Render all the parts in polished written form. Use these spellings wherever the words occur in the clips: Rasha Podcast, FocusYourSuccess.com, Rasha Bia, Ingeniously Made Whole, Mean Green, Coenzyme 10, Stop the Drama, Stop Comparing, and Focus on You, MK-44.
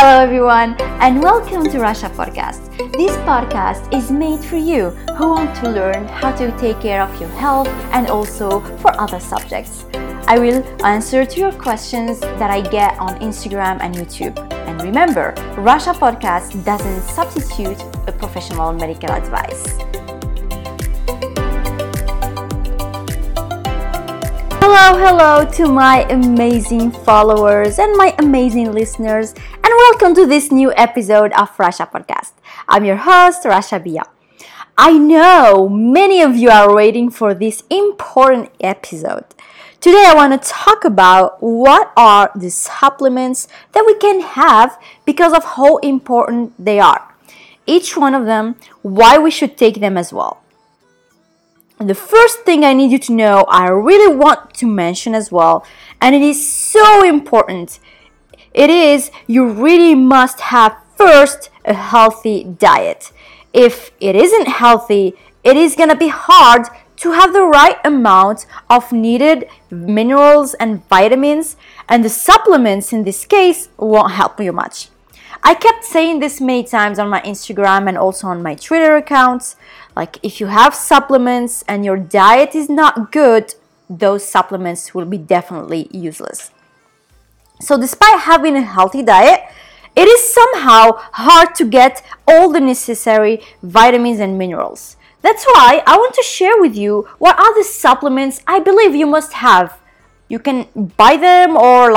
Hello everyone and welcome to Rasha Podcast. This podcast is made for you who want to learn how to take care of your health and also for other subjects. I will answer to your questions that I get on Instagram and YouTube. And remember, Rasha Podcast doesn't substitute a professional medical advice. Hello to my amazing followers and my amazing listeners, and welcome to this new episode of Rasha Podcast. I'm your host, Rasha Bia. I know many of you are waiting for this important episode. Today I want to talk about what are the supplements that we can have because of how important they are. Each one of them, why we should take them as well. The first thing I need you to know, I really want to mention as well, and it is so important, it is you really must have first a healthy diet. If it isn't healthy, it is going to be hard to have the right amount of needed minerals and vitamins, and the supplements in this case won't help you much. I kept saying this many times on my Instagram and also on my Twitter accounts. Like, if you have supplements and your diet is not good, those supplements will be definitely useless. So despite having a healthy diet, it is somehow hard to get all the necessary vitamins and minerals. That's why I want to share with you what are the supplements I believe you must have. You can buy them or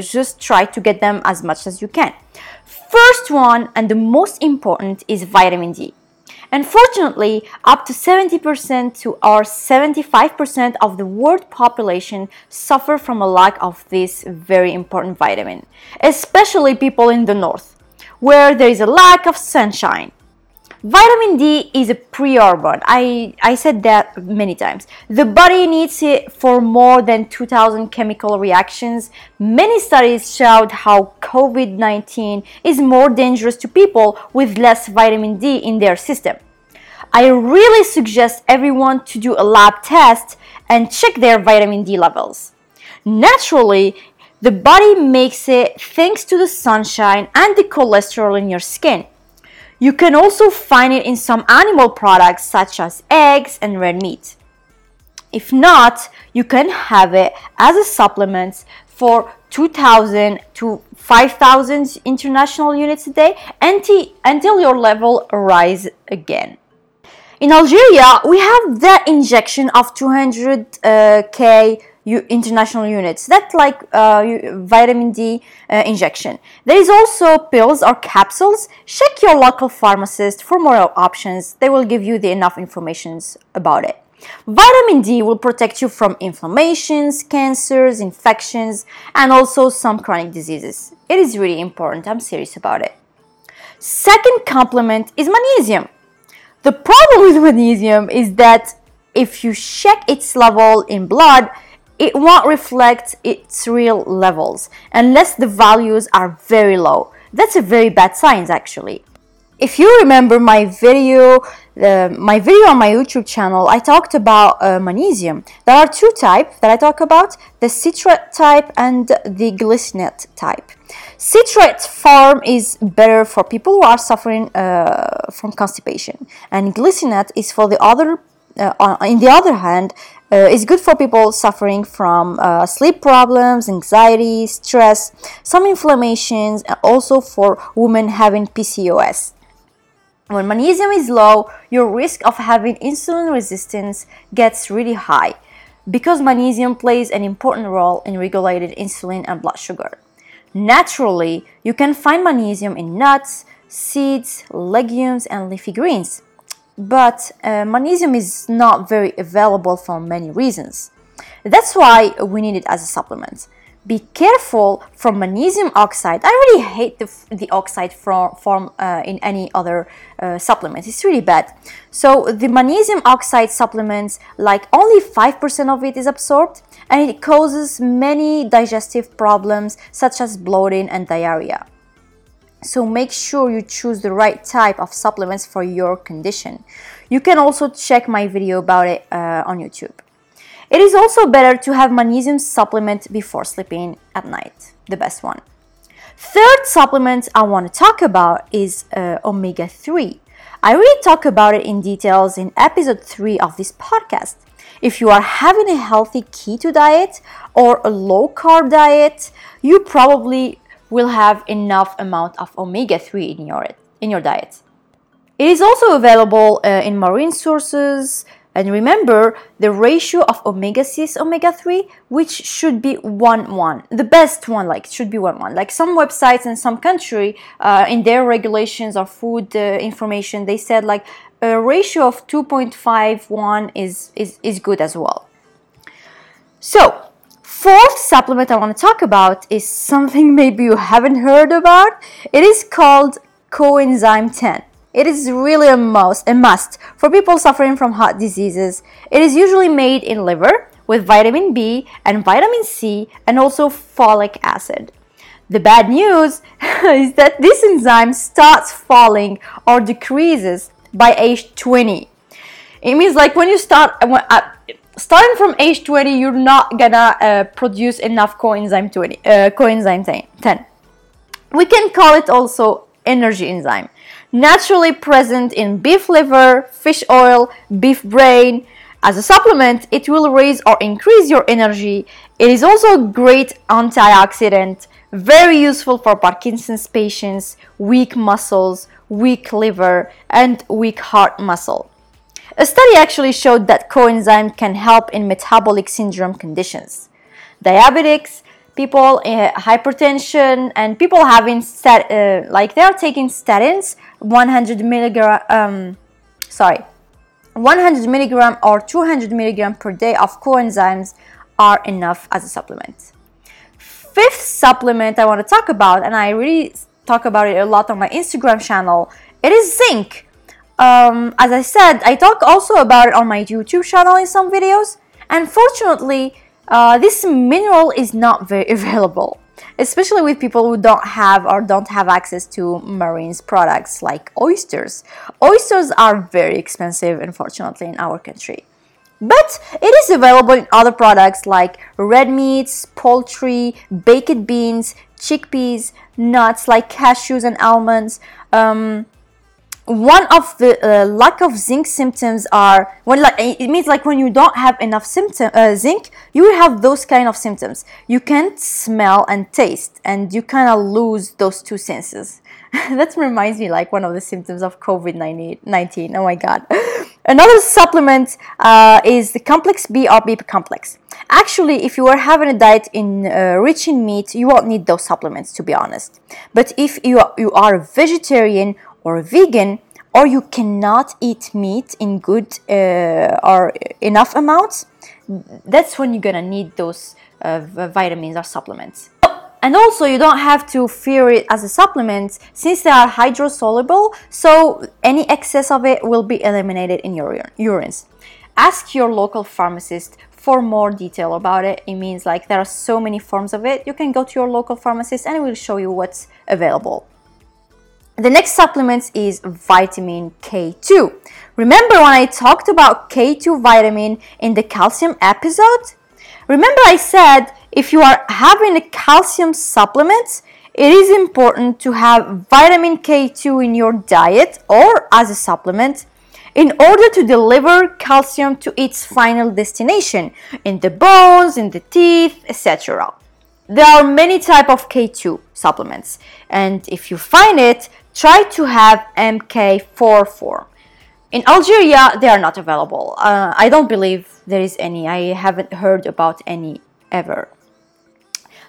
just try to get them as much as you can. First one, and the most important, is vitamin D. Unfortunately, up to 70% to or 75% of the world population suffer from a lack of this very important vitamin, especially people in the north, where there is a lack of sunshine. Vitamin D is a pre-hormone. I said that many times. The body needs it for more than 2,000 chemical reactions. Many studies showed how COVID-19 is more dangerous to people with less vitamin D in their system. I really suggest everyone to do a lab test and check their vitamin D levels. Naturally, the body makes it thanks to the sunshine and the cholesterol in your skin. You can also find it in some animal products such as eggs and red meat. If not, you can have it as a supplement for 2,000 to 5,000 international units a day until your level rise again. In Algeria, we have that injection of 200,000 international units. That's like vitamin D injection. There is also pills or capsules. Check your local pharmacist for more options. They will give you the enough information about it. Vitamin D will protect you from inflammations, cancers, infections, and also some chronic diseases. It is really important. I'm serious about it. Second complement is magnesium. The problem with magnesium is that if you check its level in blood, it won't reflect its real levels unless the values are very low. That's a very bad sign actually. If you remember my video on my YouTube channel, I talked about magnesium. There are two types that I talk about, the citrate type and the glycinate type. Citrate form is better for people who are suffering from constipation, and glycinate is for the other. On the other hand, it's good for people suffering from sleep problems, anxiety, stress, some inflammations, and also for women having PCOS. When magnesium is low, your risk of having insulin resistance gets really high because magnesium plays an important role in regulating insulin and blood sugar. Naturally, you can find magnesium in nuts, seeds, legumes, and leafy greens. But magnesium is not very available for many reasons. That's why we need it as a supplement. Be careful from magnesium oxide. I really hate the oxide form in any other supplement. It's really bad. So the magnesium oxide supplements, like only 5% of it is absorbed, and it causes many digestive problems such as bloating and diarrhea. So make sure you choose the right type of supplements for your condition. You can also check my video about it on YouTube. It is also better to have magnesium supplement before sleeping at night, the best one. Third supplement I want to talk about is omega-3. I really talk about it in details in episode 3 of this podcast. If you are having a healthy keto diet or a low-carb diet, you probably will have enough amount of omega-3 in your diet. It is also available in marine sources. And remember the ratio of omega-6, omega-3, which should be 1:1. The best one, like, should be 1:1. Like some websites in some country, in their regulations or food information, they said like a ratio of 2.51 is good as well. So, fourth supplement I want to talk about is something maybe you haven't heard about. It is called Coenzyme 10. It is really a must for people suffering from heart diseases. It is usually made in liver with vitamin B and vitamin C and also folic acid. The bad news is that this enzyme starts falling or decreases by age 20. It means like when you starting from age 20, you're not gonna produce enough coenzyme 10. We can call it also energy enzyme. Naturally present in beef liver, fish oil, beef brain. As a supplement, it will raise or increase your energy. It is also a great antioxidant, very useful for Parkinson's patients, weak muscles, weak liver, and weak heart muscle. A study actually showed that coenzyme can help in metabolic syndrome conditions. Diabetics, people hypertension, and people having they are taking statins 100 milligram or 200 milligram per day of coenzymes are enough as a supplement. Fifth supplement I want to talk about, and I really talk about it a lot on my Instagram channel, it is zinc. As I said, I talk also about it on my YouTube channel in some videos. Unfortunately, this mineral is not very available, especially with people who don't have access to marine products like oysters. Oysters are very expensive, unfortunately, in our country. But it is available in other products like red meats, poultry, baked beans, chickpeas, nuts like cashews and almonds. One of the lack of zinc symptoms are when you don't have enough zinc, you will have those kind of symptoms. You can't smell and taste, and you kind of lose those two senses. That reminds me like one of the symptoms of COVID-19. Oh my God. Another supplement is the complex B or B complex. Actually, if you are having a diet rich in meat, you won't need those supplements, to be honest. But if you are a vegetarian or vegan, or you cannot eat meat in good or enough amounts, that's when you're gonna need those vitamins or supplements. And also, you don't have to fear it as a supplement since they are hydrosoluble, so any excess of it will be eliminated in your urines. Ask your local pharmacist for more detail about it. It means like there are so many forms of it. You can go to your local pharmacist and it will show you what's available. The next supplement is vitamin K2. Remember when I talked about K2 vitamin in the calcium episode? Remember I said if you are having a calcium supplement, it is important to have vitamin K2 in your diet or as a supplement in order to deliver calcium to its final destination in the bones, in the teeth, etc. There are many types of K2 supplements, and if you find it, try to have MK-44. In Algeria, they are not available. I don't believe there is any. I haven't heard about any ever.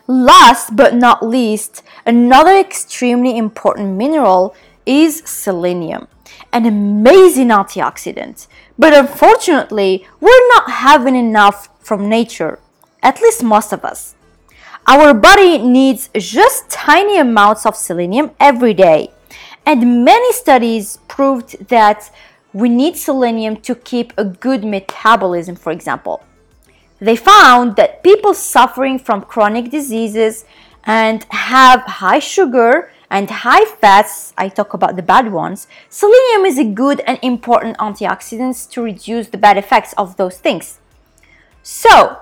Last but not least, another extremely important mineral is selenium, an amazing antioxidant. But unfortunately, we're not having enough from nature, at least most of us. Our body needs just tiny amounts of selenium every day, and many studies proved that we need selenium to keep a good metabolism, for example. They found that people suffering from chronic diseases and have high sugar and high fats, I talk about the bad ones, selenium is a good and important antioxidant to reduce the bad effects of those things. So,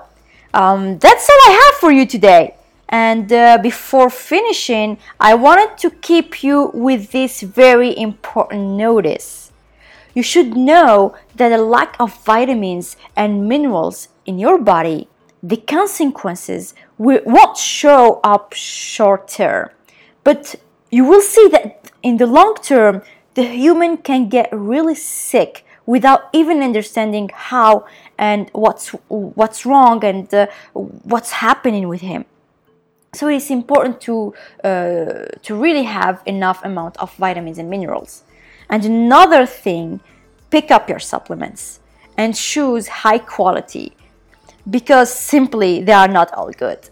that's all I have for you today. And before finishing, I wanted to keep you with this very important notice. You should know that a lack of vitamins and minerals in your body, the consequences won't show up short term, but you will see that in the long term, the human can get really sick without even understanding how and what's wrong and what's happening with him. So it's important to really have enough amount of vitamins and minerals. And another thing, pick up your supplements and choose high quality, because simply they are not all good.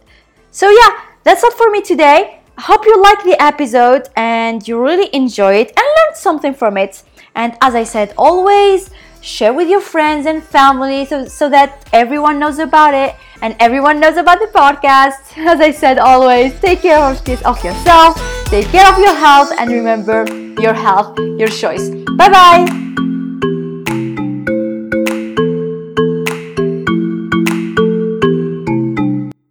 So yeah, that's all for me today. I hope you liked the episode and you really enjoy it and learned something from it. And as I said, always share with your friends and family so that everyone knows about it and everyone knows about the podcast. As I said, always take care of yourself, take care of your health, and remember, your health, your choice. Bye bye.